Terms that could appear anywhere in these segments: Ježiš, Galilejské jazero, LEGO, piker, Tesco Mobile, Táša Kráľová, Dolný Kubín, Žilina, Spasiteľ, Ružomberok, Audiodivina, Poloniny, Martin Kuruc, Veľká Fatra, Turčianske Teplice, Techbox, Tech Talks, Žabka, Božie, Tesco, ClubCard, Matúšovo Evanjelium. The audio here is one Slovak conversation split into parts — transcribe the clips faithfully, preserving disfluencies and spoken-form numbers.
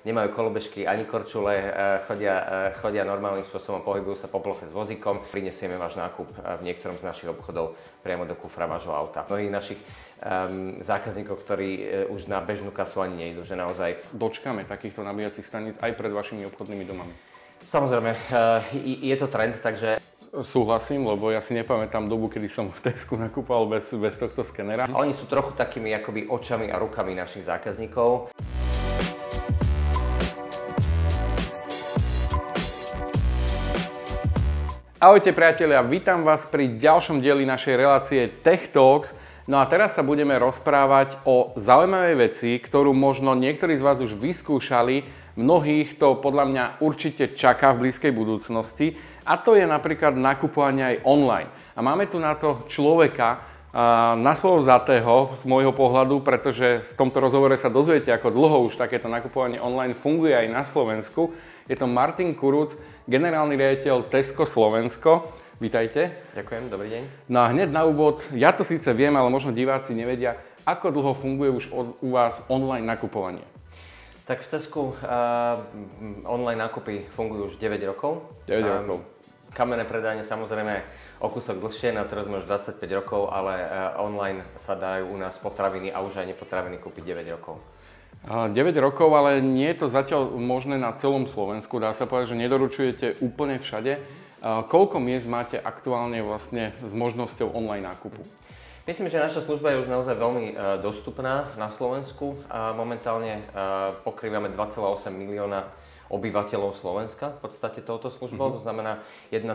nemajú kolobežky ani korčule, chodia, chodia normálnym spôsobom, pohybujú sa po ploche s vozíkom. Prinesieme váš nákup v niektorom z našich obchodov priamo do kufra vášho auta. Mnohých našich um, zákazníkov, ktorí uh, už na bežnú kasu ani nejdu, že naozaj dočkáme takýchto nabíjacích staníc aj pred vašimi obchodnými domami. Samozrejme, je to trend, takže... Súhlasím, lebo ja si nepamätám dobu, kedy som v Tesku nakúpal bez, bez tohto skenera. Oni sú trochu takými akoby očami a rukami našich zákazníkov. Ahojte priatelia, vítam vás pri ďalšom dieli našej relácie Tech Talks. No a teraz sa budeme rozprávať o zaujímavej veci, ktorú možno niektorí z vás už vyskúšali, mnohých to podľa mňa určite čaká v blízkej budúcnosti, a to je napríklad nakupovanie aj online. A máme tu na to človeka na slovo vzatého z môjho pohľadu, pretože v tomto rozhovore sa dozviete, ako dlho už takéto nakupovanie online funguje aj na Slovensku. Je to Martin Kuruc, generálny riaditeľ Tesco Slovensko. Vítajte. Ďakujem, dobrý deň. No a hneď na úvod, ja to síce viem, ale možno diváci nevedia, ako dlho funguje už od, u vás online nakupovanie. Tak v Tesku uh, online nákupy fungujú už deväť rokov. deväť rokov. Um, kamenné predanie samozrejme o kúsok dlhšie, na teraz sme už dvadsaťpäť rokov, ale uh, online sa dajú u nás potraviny a už aj nepotraviny kúpiť deväť rokov. deväť rokov, ale nie je to zatiaľ možné na celom Slovensku. Dá sa povedať, že nedoručujete úplne všade. Koľko miest máte aktuálne vlastne s možnosťou online nákupu? Myslím, že naša služba je už naozaj veľmi dostupná na Slovensku. Momentálne pokrývame dva celé osem milióna obyvateľov Slovenska v podstate touto službou. Mm-hmm. Znamená jeden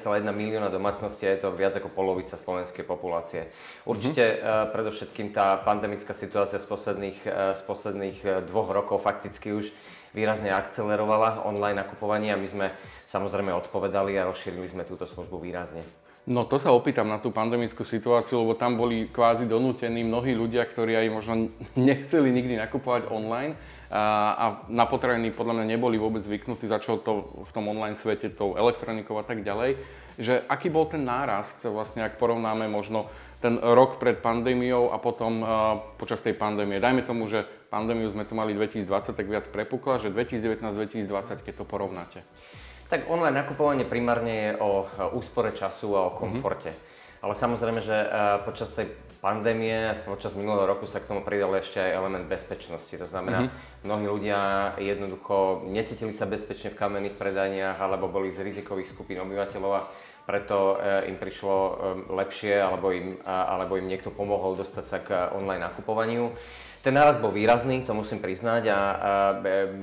celá jeden milióna domácností, je to viac ako polovica slovenskej populácie. Určite mm-hmm. uh, predovšetkým tá pandemická situácia z posledných, uh, z posledných dvoch rokov fakticky už výrazne akcelerovala online nakupovanie a my sme samozrejme odpovedali a rozšírili sme túto službu výrazne. No to sa opýtam na tú pandemickú situáciu, lebo tam boli kvázi donútení mnohí ľudia, ktorí aj možno nechceli nikdy nakupovať online a na potraviny podľa mňa neboli vôbec zvyknutí, začalo to v tom online svete tou elektronikou a tak ďalej. Že aký bol ten nárast, vlastne ak porovnáme možno ten rok pred pandémiou a potom počas tej pandémie. Dajme tomu, že pandémiu sme tu mali dvetisícdvadsať, tak viac prepukla, že dvetisícdevätnásť dvetisícdvadsať, keď to porovnáte. Tak online nakupovanie primárne je o úspore času a o komforte. Mm-hmm. Ale samozrejme, že počas tej pandémie, počas minulého roku sa k tomu pridal ešte aj element bezpečnosti. To znamená, mm-hmm. mnohí ľudia jednoducho necítili sa bezpečne v kamenných predajniach alebo boli z rizikových skupín obyvateľov a preto im prišlo lepšie alebo im, alebo im niekto pomohol dostať sa k online nakupovaniu. Ten náraz bol výrazný, to musím priznať a, a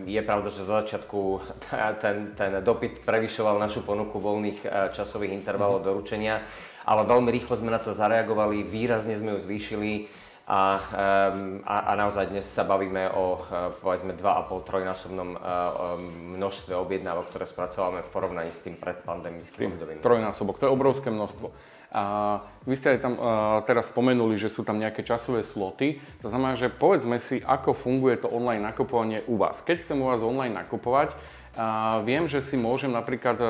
je pravda, že zo začiatku ten, ten dopyt prevyšoval našu ponuku voľných časových intervalov mm-hmm. doručenia, ale veľmi rýchlo sme na to zareagovali, výrazne sme ju zvýšili a, a, a naozaj dnes sa bavíme o povedzme dva a pol trojnásobnom množstve objednávok, ktoré spracovávame v porovnaní s tým predpandemickým obdobím. Trojnásobok, to je obrovské množstvo. A vy ste aj tam uh, teraz spomenuli, že sú tam nejaké časové sloty. To znamená, že povedzme si, ako funguje to online nakupovanie u vás. Keď chcem u vás online nakupovať, uh, viem, že si môžem napríklad uh,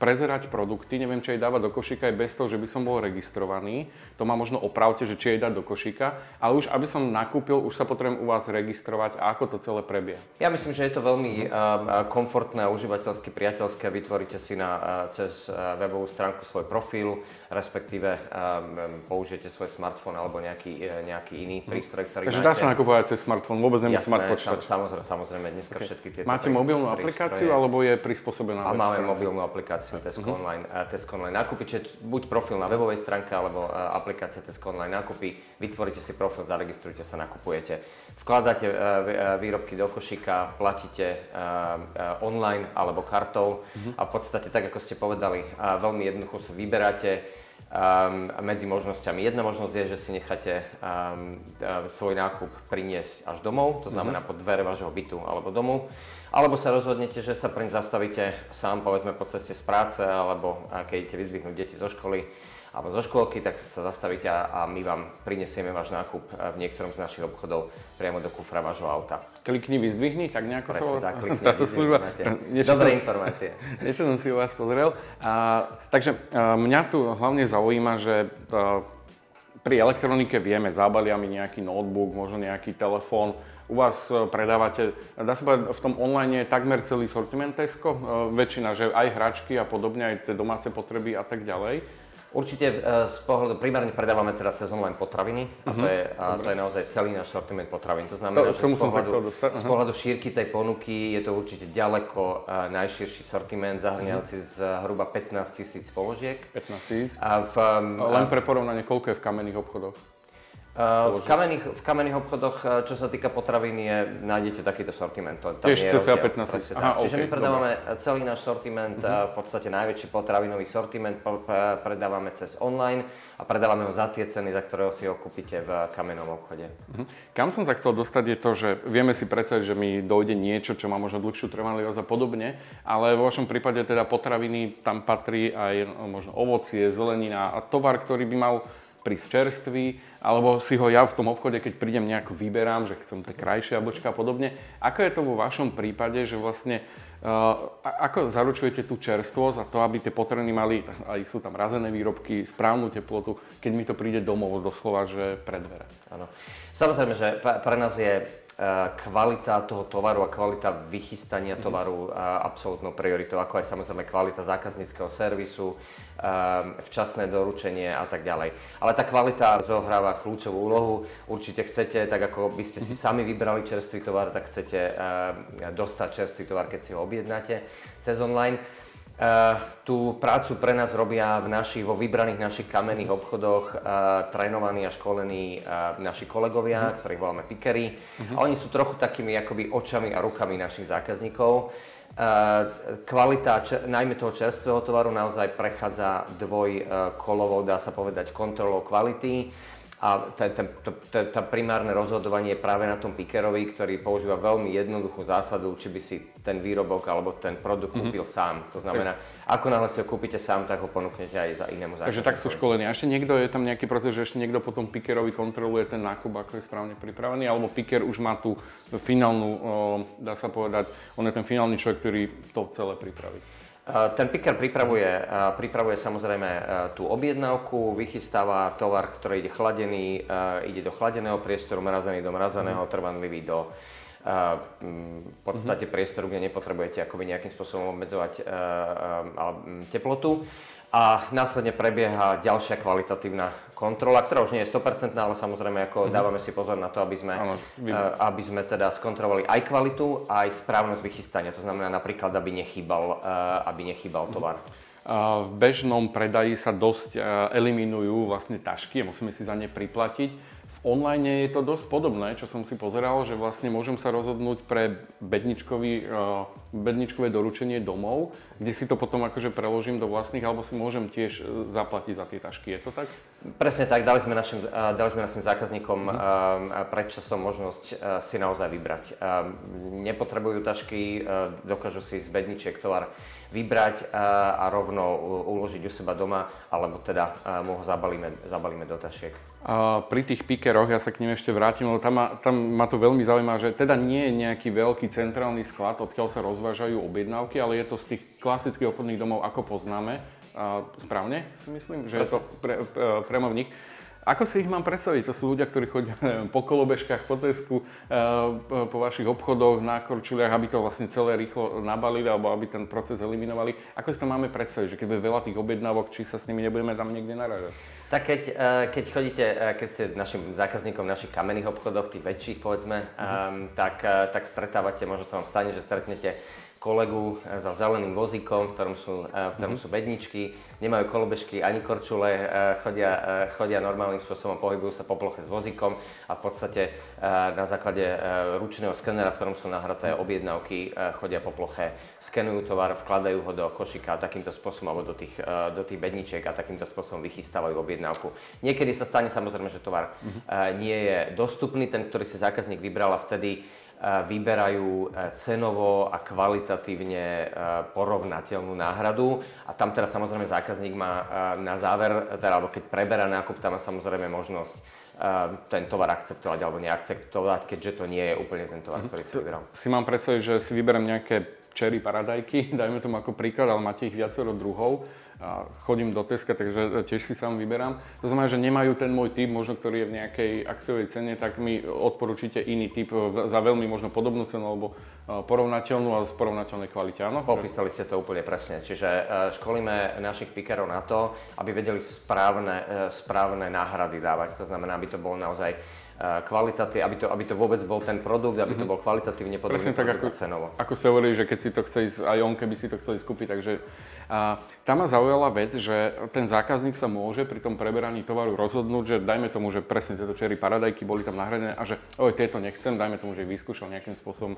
prezerať produkty, neviem, či jej dávať do košíka aj bez toho, že by som bol registrovaný. To ma možno opravte, že či jej dať do košíka, ale už aby som nakúpil, už sa potrebujem u vás registrovať a ako to celé prebieha. Ja myslím, že je to veľmi uh, komfortné a užívateľsky priateľské. Vytvoríte si na, uh, cez uh, webovú stránku svoj profil, respektíve um, použijete svoj smartfón alebo nejaký, nejaký iný prístroj, ktorý Takže máte. Takže dá sa nakupovať cez smartfón, vôbec nemusím mať počítač. Samozrejme, samozrejme, dneska okay. všetky tieto Máte mobilnú prístroje. Aplikáciu alebo je prispôsobená? A máme mobilnú aplikáciu Tesco uh-huh. Online, Tesco Online nákupy, čiže buď profil na webovej stránke alebo aplikácia Tesco Online nákupy, vytvoríte si profil, zaregistrujete sa, nakupujete. Vkladáte výrobky do košíka, platíte online alebo kartou uh-huh. a v podstate tak, ako ste povedali, veľmi jednoducho sa vyberáte Um, medzi možnosťami. Jedna možnosť je, že si necháte um, svoj nákup priniesť až domov, to znamená pod dvere vášho bytu alebo domu, alebo sa rozhodnete, že sa preň zastavíte sám, povedzme po ceste z práce, alebo keď idete vyzvihnúť deti zo školy alebo zo škôlky, tak sa zastavíte a, a my vám prinesieme váš nákup v niektorom z našich obchodov priamo do kufra vášho auta. Klikni, vyzdvihni, tak nejako sa volá. Táto služba. Dobré informácie. Niečo som si u vás pozrel. A, takže a, mňa tu hlavne zaujíma, že a, pri elektronike vieme, zabaliame nejaký notebook, možno nejaký telefón, u vás predávate, dá sa povedať, v tom online je takmer celý sortiment Tesco, väčšina, že aj hračky a podobne, aj tie domáce potreby a tak ďalej. Určite z pohľadu, primárne predávame teda cez online potraviny a to je, a to je naozaj celý náš sortiment potravín. To znamená, to, že z pohľadu, z pohľadu šírky tej ponuky je to určite ďaleko najširší sortiment, zahrňajúci zhruba pätnásť tisíc položiek. pätnásť tisíc? Len pre porovnanie, koľko je v kamenných obchodoch? V kamenných, v kamenných obchodoch, čo sa týka potravín, je, nájdete takýto sortiment. To, tam tiež je cca pätnásť. Aha, čiže okay, my predávame dobra. Celý náš sortiment, uh-huh. v podstate najväčší potravinový sortiment predávame cez online a predávame ho za tie ceny, za ktorého si ho kúpite v kamennom obchode. Uh-huh. Kam som sa chcel dostať je to, že vieme si predstaviť, že mi dojde niečo, čo má možno dlhšiu trvanlivosť a podobne, ale vo vašom prípade teda potraviny, tam patrí aj možno ovocie, zelenina a tovar, ktorý by mal prísť čerstvý, alebo si ho ja v tom obchode, keď prídem nejako vyberám, že chcem tie krajšie jablčka a podobne. Ako je to vo vašom prípade, že vlastne uh, ako zaručujete tú čerstvosť a to, aby tie potraviny mali, aj sú tam razené výrobky, správnu teplotu, keď mi to príde domov doslova, že pred dvere. Áno. Samozrejme, že pre nás je kvalita toho tovaru a kvalita vychystania tovaru absolútnou prioritou, ako aj samozrejme kvalita zákazníckeho servisu, včasné doručenie a tak ďalej. Ale tá kvalita zohráva kľúčovú úlohu. Určite chcete, tak ako by ste si sami vybrali čerstvý tovar, tak chcete dostať čerstvý tovar, keď si ho objednáte cez online. Uh, tú prácu pre nás robia v naši, vo vybraných našich kamenných obchodoch uh, trénovaní a školení uh, naši kolegovia, uh-huh. ktorých voláme pikery. Uh-huh. A oni sú trochu takými akoby očami a rukami našich zákazníkov. Uh, kvalita č- najmä toho čerstvého tovaru naozaj prechádza dvojkolovou, uh, dá sa povedať, kontrolou kvality. A tá primárne rozhodovanie je práve na tom pikerovi, ktorý používa veľmi jednoduchú zásadu, či by si ten výrobok alebo ten produkt kúpil mm-hmm. sám. To znamená, ako náhle si ho kúpite sám, tak ho ponúknete aj za inému zákazníkovi. Takže tak sú školení. A ešte niekto, je tam nejaký proces, že ešte niekto potom pikerovi kontroluje ten nákup, ako je správne pripravený, alebo piker už má tú finálnu, dá sa povedať, on je ten finálny človek, ktorý to celé pripraví. Ten piker pripravuje, pripravuje samozrejme tú objednávku, vychystáva tovar, ktorý ide chladený, ide do chladeného priestoru, mrazený do mrazeného, trvanlivý do v podstate priestoru, kde nepotrebujete akoby nejakým spôsobom obmedzovať teplotu. A následne prebieha ďalšia kvalitatívna kontrola, ktorá už nie je sto percent, ale samozrejme ako dávame si pozor na to, aby sme, ano, aby sme teda skontrolovali aj kvalitu, aj správnosť vychystania. To znamená napríklad, aby nechýbal, aby nechýbal tovar. V bežnom predaji sa dosť eliminujú vlastne tašky, musíme si za ne priplatiť. Online je to dosť podobné, čo som si pozeral, že vlastne môžem sa rozhodnúť pre bedničkový, bedničkové doručenie domov, kde si to potom akože preložím do vlastných, alebo si môžem tiež zaplatiť za tie tašky. Je to tak? Presne tak. Dali sme našim, dali sme našim zákazníkom mm. predčasom možnosť si naozaj vybrať. Nepotrebujú tašky, dokážu si z bedničiek tovar vybrať a rovno uložiť u seba doma, alebo teda mu ho zabalíme, zabalíme do tašiek. A pri tých pikeroch, ja sa k nim ešte vrátim, lebo tam ma, tam ma to veľmi zaujíma, že teda nie je nejaký veľký centrálny sklad, odkiaľ sa rozvážajú objednávky, ale je to z tých klasických obchodných domov, ako poznáme. A správne si myslím, že je to pre, pre, premovník. Ako si ich mám predstaviť? To sú ľudia, ktorí chodia neviem, po kolobežkách, po Tesku, po vašich obchodoch, na korčuliach, aby to vlastne celé rýchlo nabalili alebo aby ten proces eliminovali. Ako si to máme predstaviť, že keď bude veľa tých objednávok, či sa s nimi nebudeme tam niekde narážať? Tak keď, keď chodíte, keď ste našim zákazníkom v našich kamenných obchodoch, tých väčších povedzme, mhm. tak, tak stretávate, možno sa vám stane, že stretnete kolegu za zeleným vozíkom, v ktorom sú, v ktorom sú bedničky, nemajú kolobežky ani korčule, chodia, chodia normálnym spôsobom, pohybujú sa po ploche s vozíkom a v podstate na základe ručného skenera, v ktorom sú nahraté objednávky, chodia po ploche, skenujú tovar, vkladajú ho do košíka takýmto spôsobom, alebo do tých, do tých bedničiek a takýmto spôsobom vychystávajú objednávku. Niekedy sa stane samozrejme, že tovar nie je dostupný, ten, ktorý si zákazník vybral, a vtedy vyberajú cenovo a kvalitatívne porovnateľnú náhradu a tam teda samozrejme zákazník má na záver, teda, alebo keď preberá nákup, tam má samozrejme možnosť ten tovar akceptovať alebo neakceptovať, keďže to nie je úplne ten tovar, ktorý si vybral. Si mám predstaviť, že si vyberiem nejaké cherry paradajky, dajme tomu ako príklad, ale máte ich viacero druhov. A chodím do Teska, takže tiež si sám vyberám. To znamená, že nemajú ten môj typ, možno ktorý je v nejakej akciovej cene, tak mi odporučíte iný typ za veľmi možno podobnú cenu alebo porovnateľnú a z porovnateľnej kvalite, áno? Popísali ste to úplne presne, čiže školíme našich pikárov na to, aby vedeli správne, správne náhrady dávať, to znamená, aby to bolo naozaj kvalitatívne, aby to, aby to vôbec bol ten produkt, aby to bol kvalitatívne podobný produkt a cenovo. Ako ste hovorili, že keď si to chce ísť, aj on keby si to chcel ísť kúpiť, takže a, tam ma zaujala vec, že ten zákazník sa môže pri tom preberaní tovaru rozhodnúť, že dajme tomu, že presne tieto cherry paradajky boli tam nahradené a že oj, tieto nechcem, dajme tomu, že ich vyskúšal nejakým spôsobom,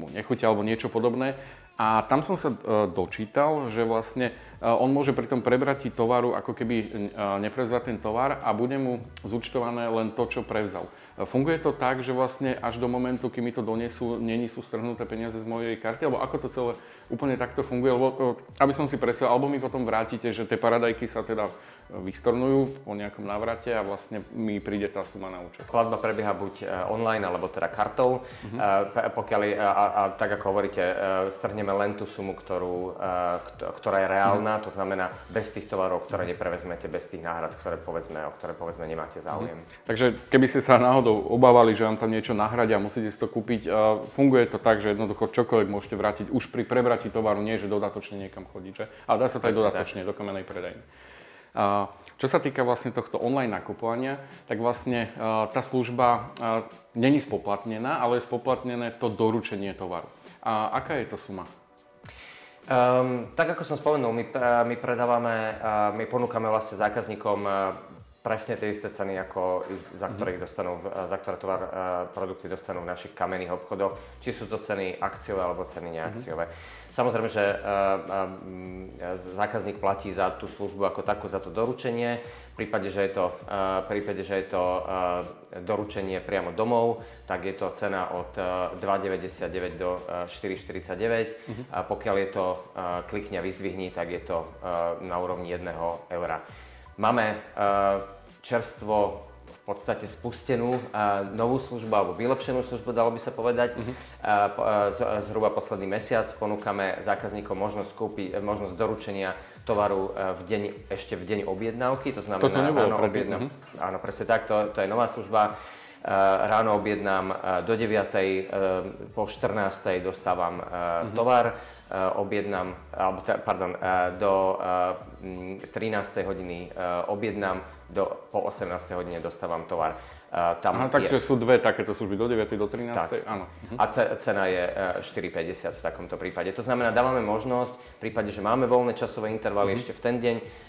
mu nechutia alebo niečo podobné. A tam som sa dočítal, že vlastne on môže pri tom prebratí tovaru ako keby neprevzal ten tovar a bude mu zúčtované len to, čo prevzal. Funguje to tak, že vlastne až do momentu, kým mi to donesú, neni sú strhnuté peniaze z mojej karty, alebo ako to celé úplne takto funguje, alebo aby som si predstavil, alebo mi potom vrátite, že tie paradajky sa teda vystornujú po nejakom návrate a vlastne mi príde tá suma na účet. Platba prebieha buď online, alebo teda kartou, mhm. pokiaľ a, a tak ako hovoríte, strhneme len tú sumu, ktorú, ktorá je reálna, mhm. to znamená bez tých tovarov, ktoré neprevezmete, bez tých náhrad, ktoré povedzme, o ktoré povedzme nemáte záujem. Mhm. Takže keby ste sa náhodou obávali, že vám tam niečo nahradia a musíte si to kúpiť, funguje to tak, že jednoducho čokoľvek môžete vrátiť už pri prebrati tovaru, nie že dodatočne niekam chodí, že? Ale dá sa to aj dodatočne do kamennej predajne. Čo sa týka vlastne tohto online nakupovania, tak vlastne tá služba není spoplatnená, ale je spoplatnené to doručenie tovaru. A aká je to suma? Um, tak ako som spomenul, my, my predávame, my ponúkame vlastne zákazníkom presne tie isté ceny, ako za ktoré, mm-hmm. dostanú, za ktoré tovar, produkty dostanú v našich kamenných obchodoch, či sú to ceny akciové alebo ceny neakciové. Mm-hmm. Samozrejme, že uh, uh, zákazník platí za tú službu ako takú, za to doručenie. V prípade, že je to, uh, prípade, že je to uh, doručenie priamo domov, tak je to cena od uh, dva deväťdesiatdeväť do uh, štyri štyridsaťdeväť. Mm-hmm. A pokiaľ je to uh, klikni a vyzdvihni, tak je to uh, na úrovni jedného eura. Máme uh, čerstvo v podstate spustenú uh, novú službu alebo vylepšenú službu, dalo by sa povedať. Mm-hmm. Uh, z, zhruba posledný mesiac ponúkame zákazníkom možnosť, kúpi, možnosť doručenia tovaru uh, v deň, ešte v deň objednávky. To znamená, to nebolo, áno, objedná, mm-hmm. áno, presne tak, to, to je nová služba. Uh, ráno objednám uh, do deviatej, uh, po štrnástej dostávam uh, mm-hmm. tovar. Uh, objednám, alebo t- pardon, uh, do uh, trinástej hodiny uh, objednám, do, po osemnástej hodine dostávam tovar. Uh, tam Aha, takže sú dve takéto služby, do deviatej do trinástej, tak. Áno. Uh-huh. A ce- cena je štyri päťdesiat v takomto prípade. To znamená, dávame možnosť, v prípade, že máme voľné časové intervaly uh-huh. ešte v ten deň, uh,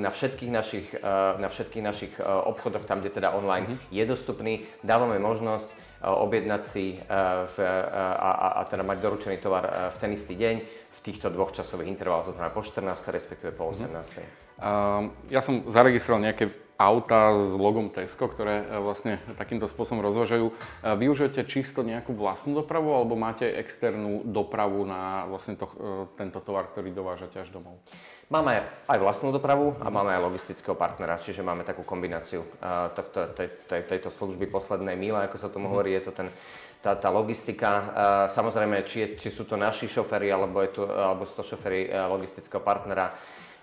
na všetkých našich, uh, na všetkých našich uh, obchodoch, tam, kde teda online uh-huh. je dostupný, dávame možnosť objednať si v, a, a, a teda mať doručený tovar v ten istý deň v týchto dvoch časových intervaloch, to znamená po štrnástej respektíve po osemnástej. Uh, ja som zaregistroval nejaké auta s logom Tesco, ktoré vlastne takýmto spôsobom rozvážajú. Využijete čisto nejakú vlastnú dopravu alebo máte externú dopravu na vlastne to, tento tovar, ktorý dovážate až domov? Máme aj vlastnú dopravu a máme aj logistického partnera, čiže máme takú kombináciu tohto, tej, tej, tejto služby poslednej míle, ako sa tomu hovorí, je to ten, tá, tá logistika. Samozrejme, či, je, či sú to naši šoféri alebo, je tu, alebo sú to šoféri logistického partnera,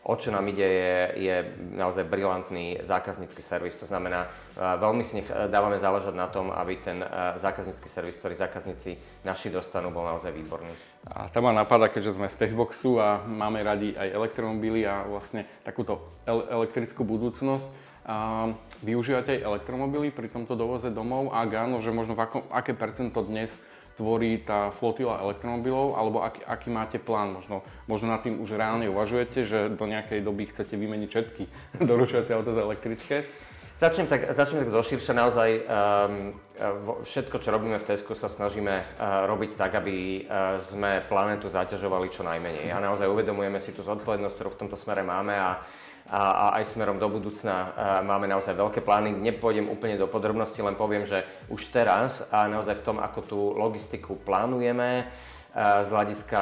o čo nám ide, je, je naozaj brilantný zákaznícky servis. To znamená, veľmi si nech, dávame záležať na tom, aby ten zákaznícky servis, ktorý zákazníci naši dostanú, bol naozaj výborný. A tam ma napadá, keďže sme z Techboxu a máme radi aj elektromobily a vlastne takúto el- elektrickú budúcnosť. A využívate aj elektromobily pri tomto dovoze domov? A áno, že možno v ako, aké percento dnes tvorí tá flotila elektromobilov, alebo aký, aký máte plán možno? Možno nad tým už reálne uvažujete, že do nejakej doby chcete vymeniť všetky doručovacie auto za električke? Začnem tak, začnem tak doširšia. Naozaj um, všetko, čo robíme v Tesku, sa snažíme uh, robiť tak, aby uh, sme planetu zaťažovali čo najmenej. A naozaj uvedomujeme si tú zodpovednosť, ktorú v tomto smere máme a, a, a aj smerom do budúcna uh, máme naozaj veľké plány. Nepôjdem úplne do podrobností, len poviem, že už teraz a naozaj v tom, ako tú logistiku plánujeme, z hľadiska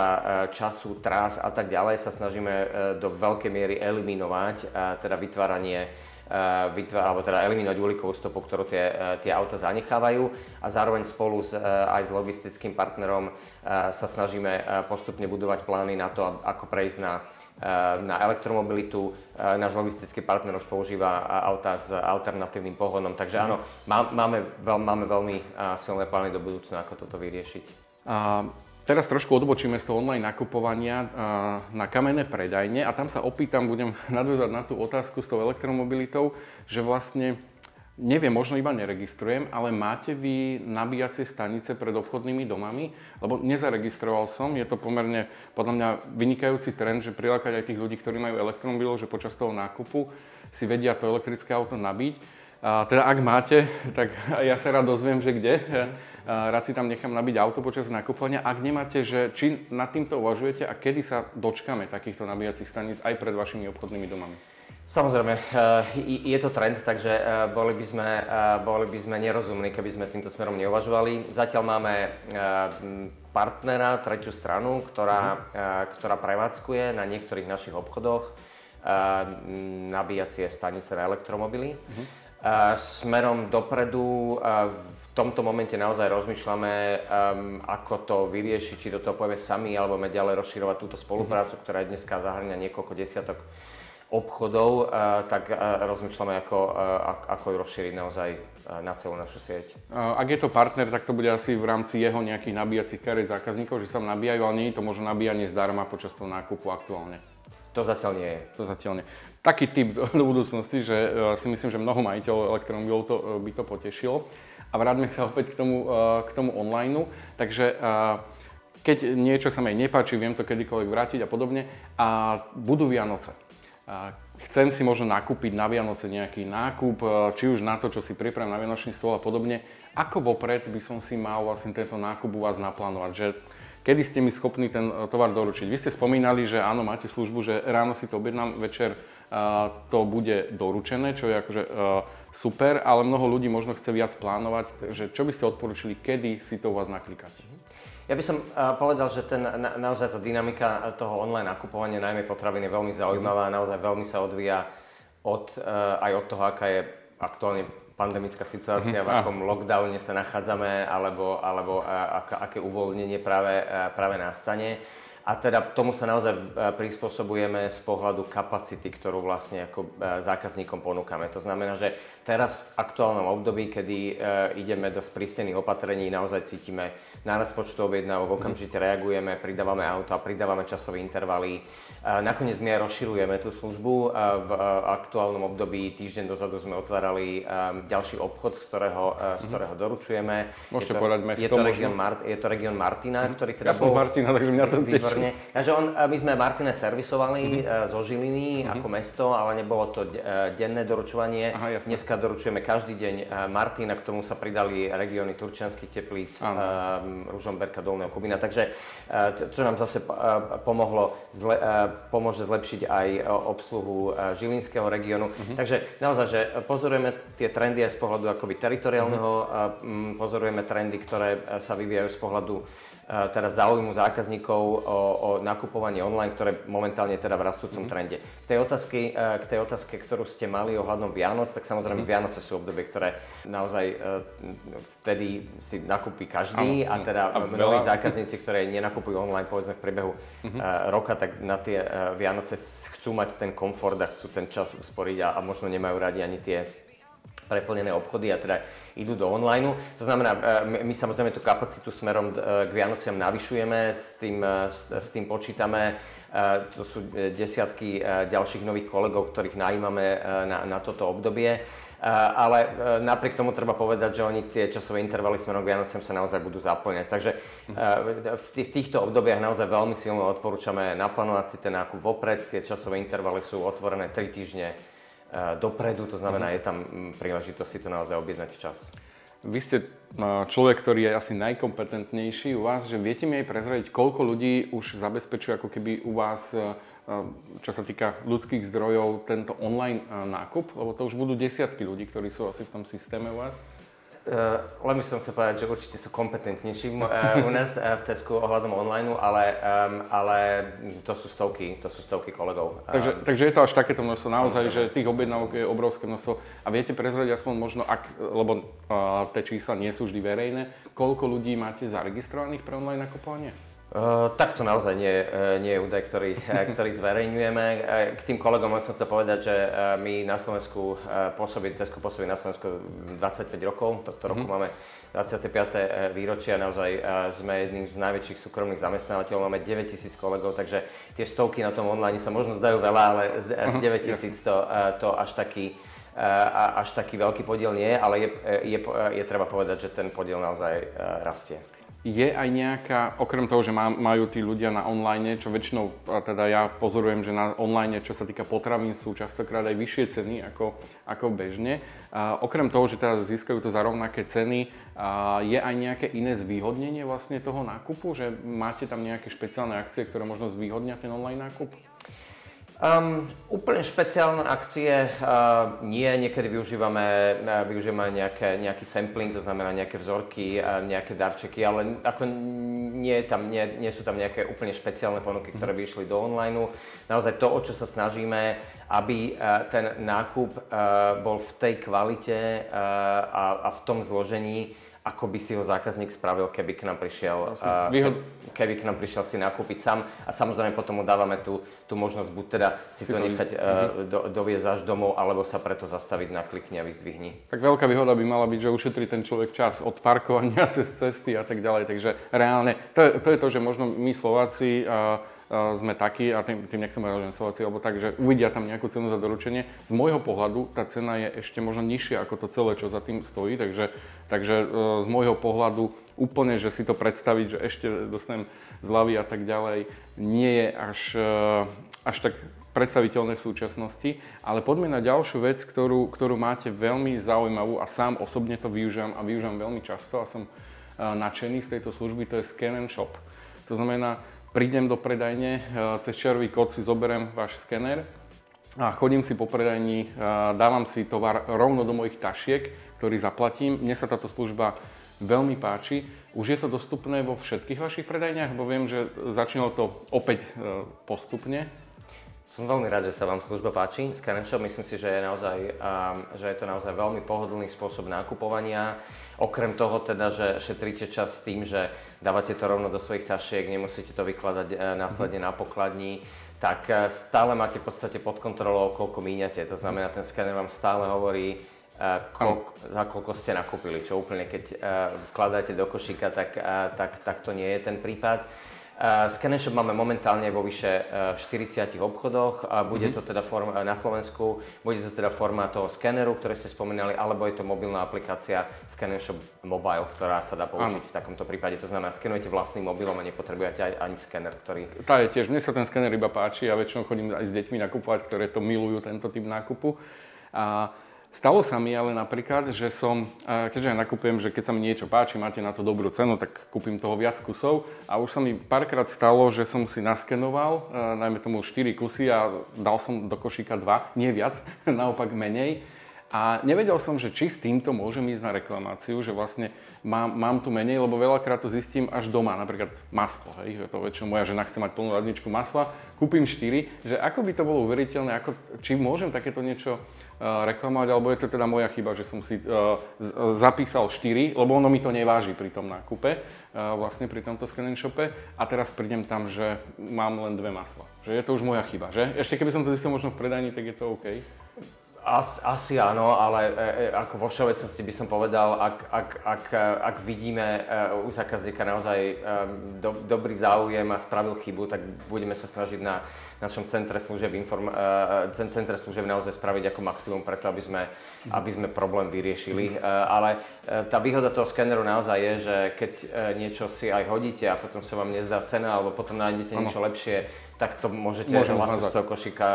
času, trás a tak ďalej, sa snažíme do veľkej miery eliminovať teda vytváranie vytvárať, alebo teda eliminovať uhlíkovú stopu, ktorú tie, tie auta zanechávajú, a zároveň spolu s, aj s logistickým partnerom sa snažíme postupne budovať plány na to, ako prejsť na, na elektromobilitu. Náš logistický partner už používa auta s alternatívnym pohonom, takže áno, máme, máme veľmi silné plány do budúcna, ako toto vyriešiť. A... Teraz trošku odbočíme z toho online nakupovania na kamenné predajne a tam sa opýtam, budem nadväzať na tú otázku s tou elektromobilitou, že vlastne, neviem, možno iba neregistrujem, ale máte vy nabíjacie stanice pred obchodnými domami? Lebo nezaregistroval som, je to pomerne, podľa mňa, vynikajúci trend, že prilákať aj tých ľudí, ktorí majú elektromobilov, že počas toho nákupu si vedia to elektrické auto nabiť. A teda ak máte, tak ja sa rád dozviem, že kde. A rád si tam nechám nabiť auto počas nakupovania. Ak nemáte, že či nad týmto uvažujete a kedy sa dočkame takýchto nabíjacích staníc aj pred vašimi obchodnými domami? Samozrejme, je to trend, takže boli by sme, boli by sme nerozumní, keby sme týmto smerom neuvažovali. Zatiaľ máme partnera, tretiu stranu, ktorá, ktorá prevádzkuje na niektorých našich obchodoch nabíjacie stanice na elektromobily. Mhm. Smerom dopredu v tomto momente naozaj rozmýšľame, ako to vyriešiť, či do toho pôjdeme sami, alebo ďalej rozširovať túto spoluprácu, ktorá dneska zahŕňa niekoľko desiatok obchodov, tak rozmýšľame, ako, ako ju rozšíriť naozaj na celú našu sieť. Ak je to partner, tak to bude asi v rámci jeho nejakých nabíjacích kariet zákazníkov, že sa nabíjajú, ale nie je to možno nabíjanie zdarma počas toho nákupu aktuálne. To zatiaľ nie je. To zatiaľ nie. Taký typ do budúcnosti, že si myslím, že mnoho majiteľov elektromobilov to, by to potešilo. A vráťme sa opäť k tomu, k tomu online. Takže keď niečo sa mi nepáči, viem to kedykoľvek vrátiť a podobne. A budú Vianoce. Chcem si možno nakúpiť na Vianoce nejaký nákup, či už na to, čo si pripravím na vianočný stôl a podobne. Ako vopred by som si mal vlastne tento nákup u vás naplánovať? Že kedy ste mi schopní ten tovar doručiť? Vy ste spomínali, že áno, máte službu, že ráno si to objednám, večer to bude doručené, čo je akože uh, super, ale mnoho ľudí možno chce viac plánovať, takže čo by ste odporúčili, kedy si to u vás naklikať? Ja by som uh, povedal, že ten, na, naozaj tá dynamika toho online nakupovania, najmä potravín, je veľmi zaujímavá, naozaj veľmi sa odvíja od, uh, aj od toho, aká je aktuálne pandemická situácia, v akom lockdowne sa nachádzame, alebo, alebo uh, ak, aké uvoľnenie práve, uh, práve nastane. A teda tomu sa naozaj prispôsobujeme z pohľadu kapacity, ktorú vlastne ako zákazníkom ponúkame. To znamená, že teraz v aktuálnom období, kedy ideme do sprísnených opatrení, naozaj cítime nárast počtu objednávok, okamžite reagujeme, pridávame auta, pridávame časové intervaly. Nakoniec my aj rozširujeme tú službu. V aktuálnom období týždeň dozadu sme otvárali ďalší obchod, z ktorého, z ktorého doručujeme. Môžete povedať mesto, je to región Mart- Martina, ktorý teda ja bol... Ja som z Martina, takže mňa to tiež. Takže on, my sme Martine servisovali mm-hmm. zo Žiliny mm-hmm. ako mesto, ale nebolo to denné doručovanie. Aha, dneska doručujeme každý deň Martina, k tomu sa pridali regióny Turčianskych Teplíc, Ružomberka, Dolného Kubína. Takže čo nám zase pomohlo, zle, pomôže zlepšiť aj obsluhu žilinského regiónu. Mm-hmm. Takže naozaj, že pozorujeme tie trendy aj z pohľadu akoby teritoriálneho, mm-hmm. pozorujeme trendy, ktoré sa vyvíjajú z pohľadu teda záujmu zákazníkov o, o nakupovanie online, ktoré momentálne teda v rastúcom mm-hmm. trende. K tej, otázky, k tej otázke, ktorú ste mali ohľadom Vianoc, tak samozrejme mm-hmm. Vianoce sú obdobie, ktoré naozaj vtedy si nakúpi každý ano, a teda ano, mnohí veľa. zákazníci, ktorí nenakupujú online, povedzme v priebehu mm-hmm. roka, tak na tie Vianoce chcú mať ten komfort a chcú ten čas usporiť a, a možno nemajú radi ani tie preplnené obchody a teda idú do online. To znamená, my, my samozrejme tú kapacitu smerom k Vianociam navyšujeme, s tým, s, s tým počítame. To sú desiatky ďalších nových kolegov, ktorých najímame na, na toto obdobie. Ale napriek tomu treba povedať, že oni tie časové intervaly smerom k Vianociam sa naozaj budú zaplňať. Takže v týchto obdobiach naozaj veľmi silno odporúčame naplánovať si ten nákup vopred. Tie časové intervaly sú otvorené tri týždne dopredu, to znamená, je tam príležitosť si to naozaj objednať včas. Vy ste človek, ktorý je asi najkompetentnejší u vás, že viete mi aj prezradiť, koľko ľudí už zabezpečuje ako keby u vás, čo sa týka ľudských zdrojov, tento online nákup, lebo to už budú desiatky ľudí, ktorí sú asi v tom systéme u vás. len by som chcel povedať, že určite sú kompetentnejší u nás v Tesku ohľadom online, ale, ale to sú stovky, to sú stovky kolegov. Takže, takže je to až takéto množstvo, naozaj, že tých objednávok je obrovské množstvo. A viete prezradiť aspoň možno, ak, lebo uh, tie čísla nie sú vždy verejné, koľko ľudí máte zaregistrovaných pre online nakupovanie? Uh, tak to naozaj nie, uh, nie je údaj, ktorý, ktorý zverejňujeme. K tým kolegom som chcel povedať, že uh, my na Slovensku uh, pôsobí, Tesco pôsobí na Slovensku dvadsaťpäť rokov, tohto roku mm-hmm. máme dvadsiate piate výročie a naozaj uh, sme jedným z najväčších súkromných zamestnávateľov, máme deväťtisíc kolegov, takže tie stovky na tom online sa možno zdajú veľa, ale z, z deväťtisíc to, uh, to až taký A až taký veľký podiel nie, ale je, je, je treba povedať, že ten podiel naozaj rastie. Je aj nejaká, okrem toho, že majú tí ľudia na online, čo väčšinou, teda ja pozorujem, že na online, čo sa týka potravín, sú častokrát aj vyššie ceny ako, ako bežne. A okrem toho, že teda získajú to za rovnaké ceny, je aj nejaké iné zvýhodnenie vlastne toho nákupu? Že máte tam nejaké špeciálne akcie, ktoré možno zvýhodnia ten online nákup? Um, úplne špeciálne akcie uh, nie, niekedy využívame, uh, využívame nejaké, nejaký sampling, to znamená nejaké vzorky, uh, nejaké darčeky, ale ako nie, tam, nie, nie sú tam nejaké úplne špeciálne ponuky, ktoré by išli do online. Naozaj to, o čo sa snažíme, aby uh, ten nákup uh, bol v tej kvalite uh, a, a v tom zložení, ako by si ho zákazník spravil, keby k nám prišiel, uh, ke, keby k nám prišiel si nakúpiť sám. A samozrejme potom mu dávame tú, tú možnosť buď teda si, si to nechať uh, do, doviezť až domov, alebo sa preto zastaviť na klikni a vyzdvihni. Tak veľká výhoda by mala byť, že ušetrí ten človek čas od parkovania cez cesty a tak ďalej. Takže reálne, to, to je to, že možno my Slováci uh, Uh, sme takí, a tým, tým nechcem povedať, že Slováci, alebo tak, že uvidia tam nejakú cenu za doručenie. Z môjho pohľadu tá cena je ešte možno nižšia ako to celé, čo za tým stojí, takže, takže uh, z môjho pohľadu úplne, že si to predstaviť, že ešte dostanem zľavy a tak ďalej, nie je až, uh, až tak predstaviteľné v súčasnosti. Ale poďme na ďalšiu vec, ktorú, ktorú máte veľmi zaujímavú a sám osobne to využívam a využívam veľmi často a som uh, nadšený z tejto služby, to je Scan and Shop. To znamená, prídem do predajne, cez čiarový kód si zoberiem váš skener a chodím si po predajni, dávam si tovar rovno do mojich tašiek, ktorý zaplatím. Mne sa táto služba veľmi páči. Už je to dostupné vo všetkých vašich predajniach, bo viem, že začínalo to opäť postupne. Som veľmi rád, že sa vám služba páči. Scan and Shop, myslím si, že je, naozaj, že je to naozaj veľmi pohodlný spôsob nákupovania. Okrem toho teda, že šetríte čas tým, že dávate to rovno do svojich tašiek, nemusíte to vykladať následne na pokladni, tak stále máte v podstate pod kontrolou, koľko míňate. To znamená, ten skener vám stále hovorí, Koľko, za koľko ste nakúpili. Čo úplne, keď vkladáte do košíka, tak, tak, tak to nie je ten prípad. Scan and Shop máme momentálne vo vyše štyridsiatich obchodoch, bude to teda form, na Slovensku, bude to teda forma toho skeneru, ktoré ste spomínali, alebo je to mobilná aplikácia Scan and Shop Mobile, ktorá sa dá použiť v takomto prípade. To znamená, skenujete vlastným mobilom a nepotrebujete aj, ani skener, ktorý... Tá je tiež, mne sa ten skener iba páči, ja väčšinou chodím aj s deťmi nakupovať, ktoré to milujú, tento typ nákupu. A... Stalo sa mi ale napríklad, že som, keďže ja nakupujem, že keď sa mi niečo páči, máte na to dobrú cenu, tak kúpim toho viac kusov a už sa mi párkrát stalo, že som si naskenoval, najmä tomu štyri kusy a dal som do košíka dva, nie viac, naopak menej. A nevedel som, že či s týmto môžem ísť na reklamáciu, že vlastne mám, mám tu menej, lebo veľakrát to zistím až doma, napríklad maslo, hej, to väčšinou moja žena chce mať plnú radničku masla, kúpim štyri, že ako by to bolo uveriteľné, ako, či môžem takéto niečo reklamovať, alebo je to teda moja chyba, že som si uh, zapísal štyri, lebo ono mi to neváži pri tom nákupe, uh, vlastne pri tomto Scan and Shope a teraz prídem tam, že mám len dve masla. Že je to už moja chyba, že? Ešte keby som to zistil možno v predajni, tak je to OK. As, asi áno, ale e, ako vo všeobecnosti by som povedal, ak, ak, ak, ak vidíme e, u zákazníka naozaj e, do, dobrý záujem a spravil chybu, tak budeme sa snažiť na našom centre služieb, inform, e, centre služieb naozaj spraviť ako maximum preto, aby sme, aby sme problém vyriešili. E, ale e, tá výhoda toho skeneru naozaj je, že keď e, niečo si aj hodíte a potom sa vám nezdá cena alebo potom nájdete ano. niečo lepšie, tak to môžete ľahko z toho košíka,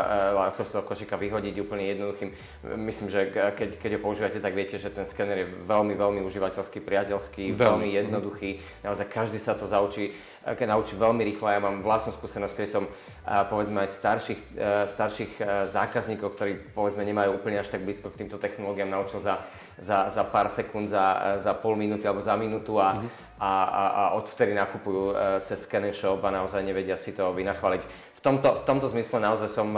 z toho košíka vyhodiť úplne jednoduchým. Myslím, že keď, keď ho používate, tak viete, že ten skener je veľmi, veľmi užívateľský, priateľský, veľmi, veľmi jednoduchý. Naozaj každý sa to zaučí, naučí veľmi rýchlo. Ja mám vlastnú skúsenosť, keď som povedzme aj starších, starších zákazníkov, ktorí povedzme nemajú úplne až tak blízko k týmto technológiám, naučil za za, za pár sekúnd, za, za pol minúty alebo za minútu a, mm-hmm. a, a, a odvtedy nakupujú cez Scan and Shop a naozaj nevedia si to vynachváliť. V tomto, v tomto zmysle naozaj som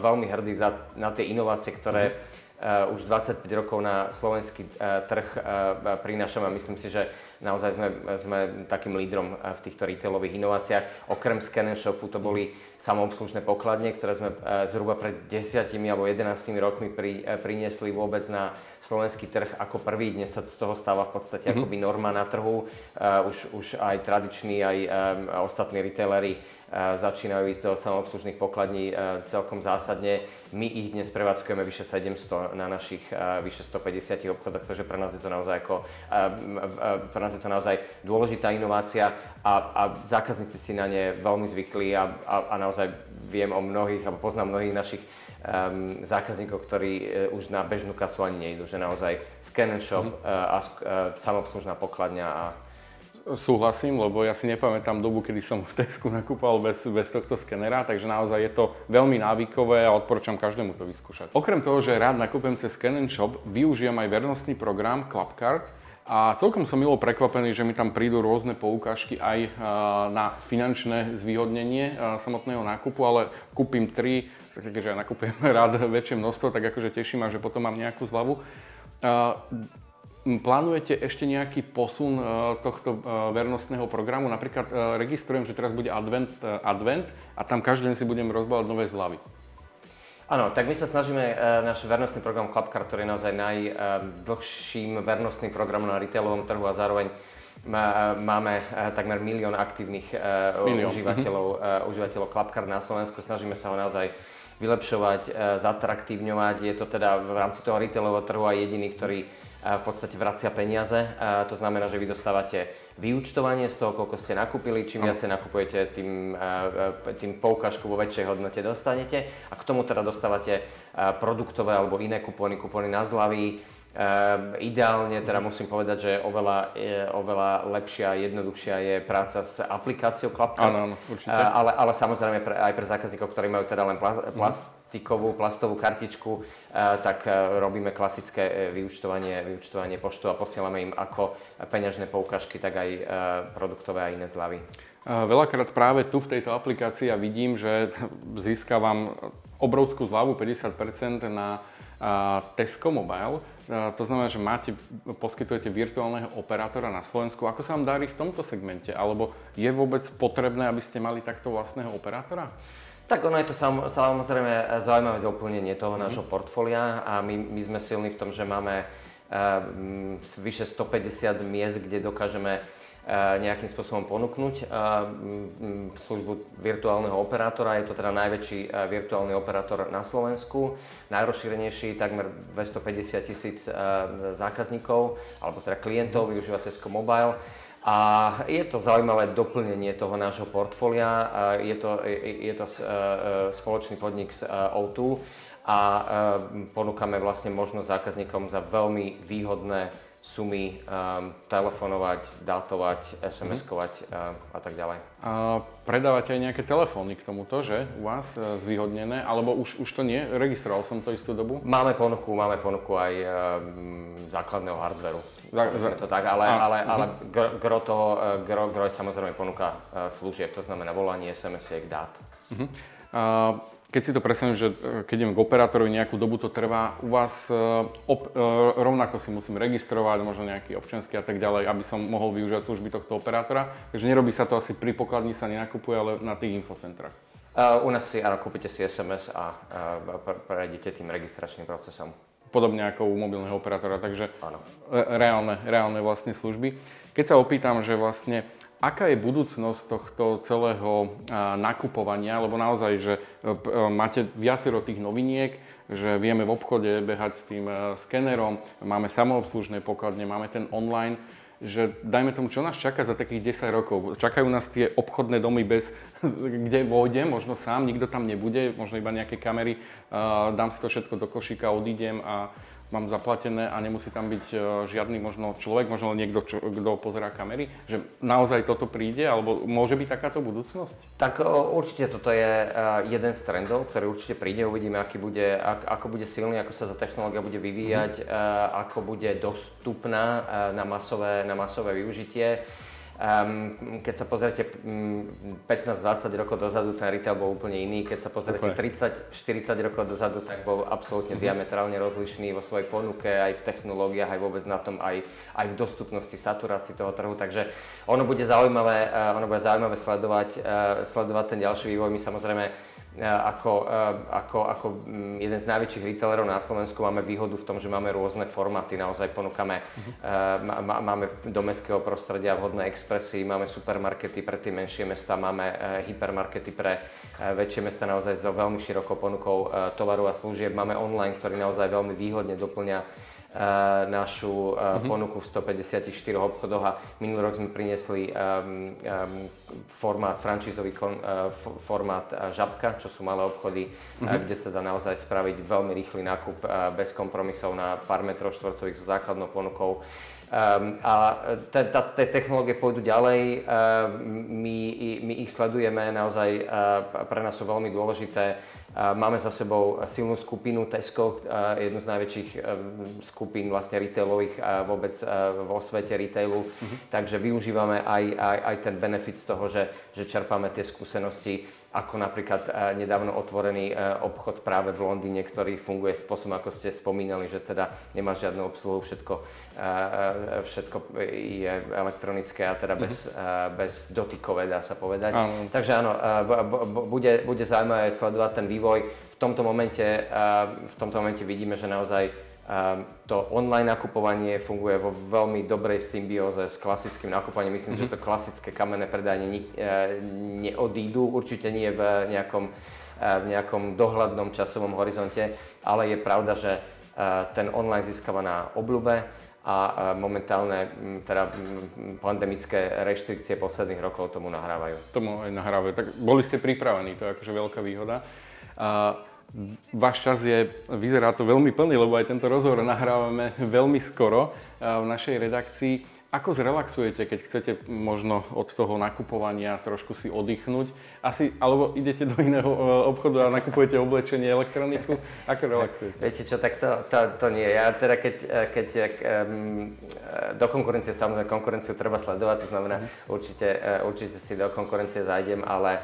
veľmi hrdý za, na tie inovácie, ktoré mm-hmm. Uh, už dvadsaťpäť rokov na slovenský uh, trh uh, prinášam a myslím si, že naozaj sme, sme takým lídrom uh, v týchto retailových inováciách. Okrem Scan and Shopu to boli samoobslužné pokladne, ktoré sme uh, zhruba pred desiatimi alebo jedenástimi rokmi pri, uh, priniesli vôbec na slovenský trh ako prvý. Dnes sa z toho stáva v podstate mm-hmm. akoby norma na trhu. Uh, už, už aj tradiční, aj um, ostatní retaileri začínajú ísť do samoobslužných pokladní celkom zásadne. My ich dnes prevádzkujeme vyše sedemsto na našich vyše stopäťdesiat obchodoch, takže pre nás je to naozaj, ako, pre nás je to naozaj dôležitá inovácia a, a zákazníci si na ne veľmi zvykli a, a, a naozaj viem o mnohých, alebo poznám mnohých našich um, zákazníkov, ktorí už na bežnú kasu ani nejdu, že naozaj Scan and Shop mm-hmm. a, a samoobslužná pokladňa a súhlasím, lebo ja si nepamätám dobu, kedy som v Tesku nakúpal bez, bez tohto skenera, takže naozaj je to veľmi návykové a odporúčam každému to vyskúšať. Okrem toho, že rád nakúpem cez Scan and Shop, využijem aj vernostný program ClubCard a celkom som milo prekvapený, že mi tam prídu rôzne poukážky aj na finančné zvýhodnenie samotného nákupu, ale kúpim tri, takže ja nakúpim rád väčšie množstvo, tak akože teším ma, že potom mám nejakú zľavu. Plánujete ešte nejaký posun tohto vernostného programu? Napríklad registrujem, že teraz bude advent, advent a tam každý deň si budem rozbávať nové zľavy. Áno, tak my sa snažíme, náš vernostný program ClubCard, ktorý je naozaj najdlhším vernostným programom na retailovom trhu a zároveň máme takmer milión aktívnych milión. Užívateľov, užívateľov ClubCard na Slovensku. Snažíme sa ho naozaj vylepšovať, zatraktívňovať. Je to teda v rámci toho retailového trhu aj jediný, ktorý v podstate vracia peniaze, to znamená, že vy dostávate vyúčtovanie z toho, koľko ste nakúpili, čím viac nakupujete, tým, tým poukážku vo väčšej hodnote dostanete a k tomu teda dostávate produktové alebo iné kupóny, kupóny na zľavy. Ideálne teda musím povedať, že oveľa, oveľa lepšia a jednoduchšia je práca s aplikáciou ClubCard, ale, ale samozrejme aj pre zákazníkov, ktorí majú teda len plast. Mm. plastikovú, plastovú kartičku, tak robíme klasické vyúčtovanie, vyúčtovanie poštou a posielame im ako peňažné poukážky, tak aj produktové a iné zľavy. Veľakrát práve tu v tejto aplikácii ja vidím, že získavam obrovskú zľavu päťdesiat percent na Tesco Mobile. To znamená, že máte, poskytujete virtuálneho operátora na Slovensku. Ako sa vám darí v tomto segmente? Alebo je vôbec potrebné, aby ste mali takto vlastného operátora? Tak ono je to samozrejme zaujímavé doplnenie toho mm-hmm. nášho portfólia a my, my sme silní v tom, že máme uh, vyše stopäťdesiat miest, kde dokážeme uh, nejakým spôsobom ponúknuť uh, službu virtuálneho operátora. Je to teda najväčší uh, virtuálny operátor na Slovensku, najrozšírenejší, takmer dvestopäťdesiat tisíc uh, zákazníkov alebo teda klientov, mm-hmm. využíva Tesco Mobile. A je to zaujímavé doplnenie toho nášho portfólia, je to, je to spoločný podnik s ó dva a ponúkame vlastne možnosť zákazníkom za veľmi výhodné sumy telefonovať, dátovať, es em eskovať a tak ďalej. A predávate aj nejaké telefóny k tomuto, že u vás zvýhodnené, alebo už, už to nie? Registroval som to istú dobu? Máme ponuku, máme ponuku aj základného hardveru. Zá, zá... to tak, ale, ale, ale gro, gro toho, gro, gro je samozrejme ponuka služieb, to znamená volanie, es em esiek, dát. Uh-huh. Uh, keď si to presunem, že keď idem k operátorovi, nejakú dobu to trvá, u vás uh, op, uh, rovnako si musím registrovať, možno nejaký občiansky a tak ďalej, aby som mohol využívať služby tohto operátora, takže nerobí sa to asi pri pokladni, sa nenakupuje, ale na tých infocentrách. Uh, u nás si, áno, kúpite si es em es a uh, prejdete tým registračným procesom. Podobne ako u mobilného operátora, takže reálne, reálne vlastne služby. Keď sa opýtam, že vlastne aká je budúcnosť tohto celého nakupovania, lebo naozaj, že máte viacero tých noviniek, že vieme v obchode behať s tým skenerom, máme samoobslužné pokladne, máme ten online, že dajme tomu, čo nás čaká za takých desať rokov. Čakajú nás tie obchodné domy bez, kde vôjdem, možno sám, nikto tam nebude, možno iba nejaké kamery, uh, dám si to všetko do košíka, odídem a mám zaplatené a nemusí tam byť žiadny možno človek, možno niekto, čo, kto pozerá kamery, že naozaj toto príde, alebo môže byť takáto budúcnosť? Tak určite toto je jeden z trendov, ktorý určite príde, uvidíme, aký bude, ako bude silný, ako sa tá technológia bude vyvíjať, mm-hmm. ako bude dostupná na masové, na masové využitie. Um, keď sa pozriete pätnásť dvadsať rokov dozadu, ten retail bol úplne iný, keď sa pozriete tridsať štyridsať rokov dozadu, tak bol absolútne diametrálne rozlišný vo svojej ponuke, aj v technológiách, aj vôbec na tom, aj, aj v dostupnosti, saturácii toho trhu, takže ono bude zaujímavé, ono bude zaujímavé sledovať, sledovať ten ďalší vývoj. My samozrejme Ako, ako, ako jeden z najväčších retailerov na Slovensku máme výhodu v tom, že máme rôzne formáty, naozaj ponúkame, mm-hmm. má, máme do mestského prostredia vhodné expresy, máme supermarkety pre tie menšie mestá, máme hypermarkety pre väčšie mestá naozaj s veľmi širokou ponukou tovaru a služieb, máme online, ktorý naozaj veľmi výhodne doplňa našu mm-hmm. ponuku v stopäťdesiatštyri obchodoch a minulý rok sme priniesli um, um, formát, frančízový kon, uh, formát Žabka, čo sú malé obchody, mm-hmm. kde sa dá naozaj spraviť veľmi rýchly nákup uh, bez kompromisov na pár metrov štvorcových so základnou ponukou. Um, a tie t- t- technológie pôjdu ďalej, uh, my, i, my ich sledujeme, naozaj uh, pre nás sú veľmi dôležité. Uh, máme za sebou silnú skupinu Tesco, uh, jednu z najväčších uh, skupín vlastne retailových uh, vôbec uh, vo svete retailu, uh-huh. takže využívame aj, aj, aj ten benefit z toho, že, že čerpáme tie skúsenosti, ako napríklad uh, nedávno otvorený uh, obchod práve v Londýne, ktorý funguje spôsobom, ako ste spomínali, že teda nemá žiadnu obsluhu, všetko uh, všetko je elektronické a teda bez, mm-hmm. bez dotykové, dá sa povedať. Áno. Takže áno, bude, bude zaujímavé sledovať ten vývoj. V tomto momente, v tomto momente vidíme, že naozaj to online nakupovanie funguje vo veľmi dobrej symbióze s klasickým nakupovaním. Myslím, mm-hmm. že to klasické kamenné predajne neodídu, určite nie v nejakom, v nejakom dohľadnom časovom horizonte, ale je pravda, že ten online získava na obľúbe a momentálne teda pandemické reštrikcie posledných rokov tomu nahrávajú. Tomu aj nahrávajú. Tak boli ste pripravení, to je akože veľká výhoda. A váš čas je, vyzerá to veľmi plný, lebo aj tento rozhovor nahrávame veľmi skoro v našej redakcii. Ako zrelaxujete, keď chcete možno od toho nakupovania trošku si oddychnúť? Asi, alebo idete do iného obchodu a nakupujete oblečenie, elektroniku? Ako relaxujete? Viete čo, tak to, to, to nie. Ja teda keď, keď um, do konkurencie, samozrejme konkurenciu treba sledovať, to znamená určite, určite si do konkurencie zájdem, ale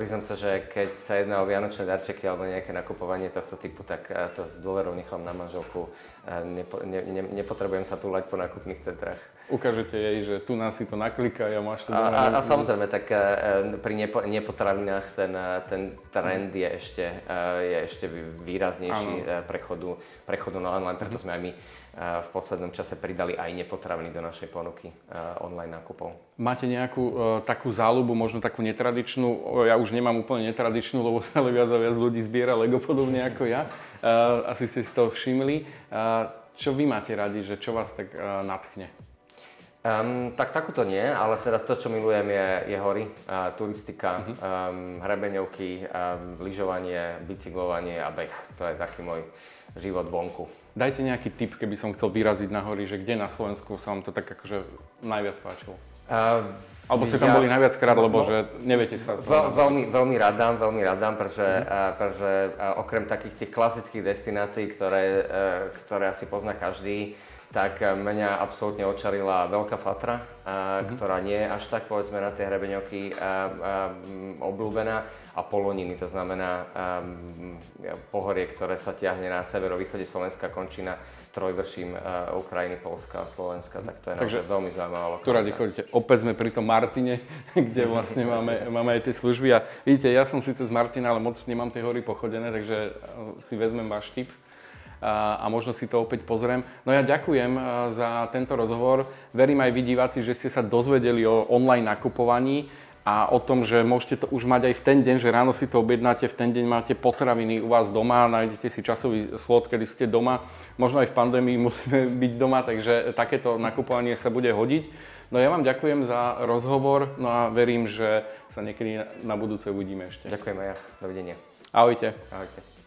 priznám sa, že keď sa jedná o vianočné darčeky alebo nejaké nakupovanie tohto typu, tak to s dôverou nechám na manželku. Nepo, ne, ne, nepotrebujem sa túlať po nákupných centrách. Ukážete jej, že tu nás si to nakliká, ja máš to doma. A, a samozrejme, tak pri nepo, nepotravinách ten, ten trend je ešte, je ešte výraznejší prechodu, prechodu na online, preto sme aj my v poslednom čase pridali aj nepotraviny do našej ponuky online nákupov. Máte nejakú takú záľubu, možno takú netradičnú? Ja už nemám úplne netradičnú, lebo stále viac a viac ľudí zbiera LEGO podobne ako ja. Uh, asi ste si to všimli. Uh, čo vy máte radi, že čo vás tak uh, nadchne? Um, tak takúto nie, ale teda to, čo milujem, je, je hory, uh, turistika, uh-huh. um, hrebeňovky, um, lyžovanie, bicyklovanie a beh. To je taký môj život vonku. Dajte nejaký tip, keby som chcel vyraziť na hory, že kde na Slovensku sa vám to tak akože najviac páčilo? Uh, Alebo ste tam ja, boli najviackrát, lebo že neviete sa... Veľ, veľmi, veľmi radám, veľmi radám, pretože, mm. pretože okrem takých tých klasických destinácií, ktoré, ktoré asi pozná každý, tak mňa absolútne očarila Veľká Fatra, mm. ktorá nie je až tak, povedzme, na tie hrebeňoky obľúbená, a Poloniny, to znamená pohorie, ktoré sa tiahne na severovýchode Slovenska, končí na trojvrším uh, Ukrajiny, Polska a Slovenska, tak to je Takže, veľmi zaujímavé. Tu radi chodíte. Opäť sme pri tom Martine, kde vlastne máme, máme aj tie služby a vidíte, ja som síce z Martina, ale moc nemám tie hory pochodené, takže si vezmem váš tip a, a možno si to opäť pozriem. No ja ďakujem za tento rozhovor. Verím aj vy diváci, že ste sa dozvedeli o online nakupovaní a o tom, že môžete to už mať aj v ten deň, že ráno si to objednáte, v ten deň máte potraviny u vás doma, nájdete si časový slot, kedy ste doma. Možno aj v pandémii musíme byť doma, takže takéto nakupovanie sa bude hodiť. No ja vám ďakujem za rozhovor, no a verím, že sa niekedy na budúce uvidíme ešte. Ďakujem aj ja. Dovidenia. Ahojte. Ahojte.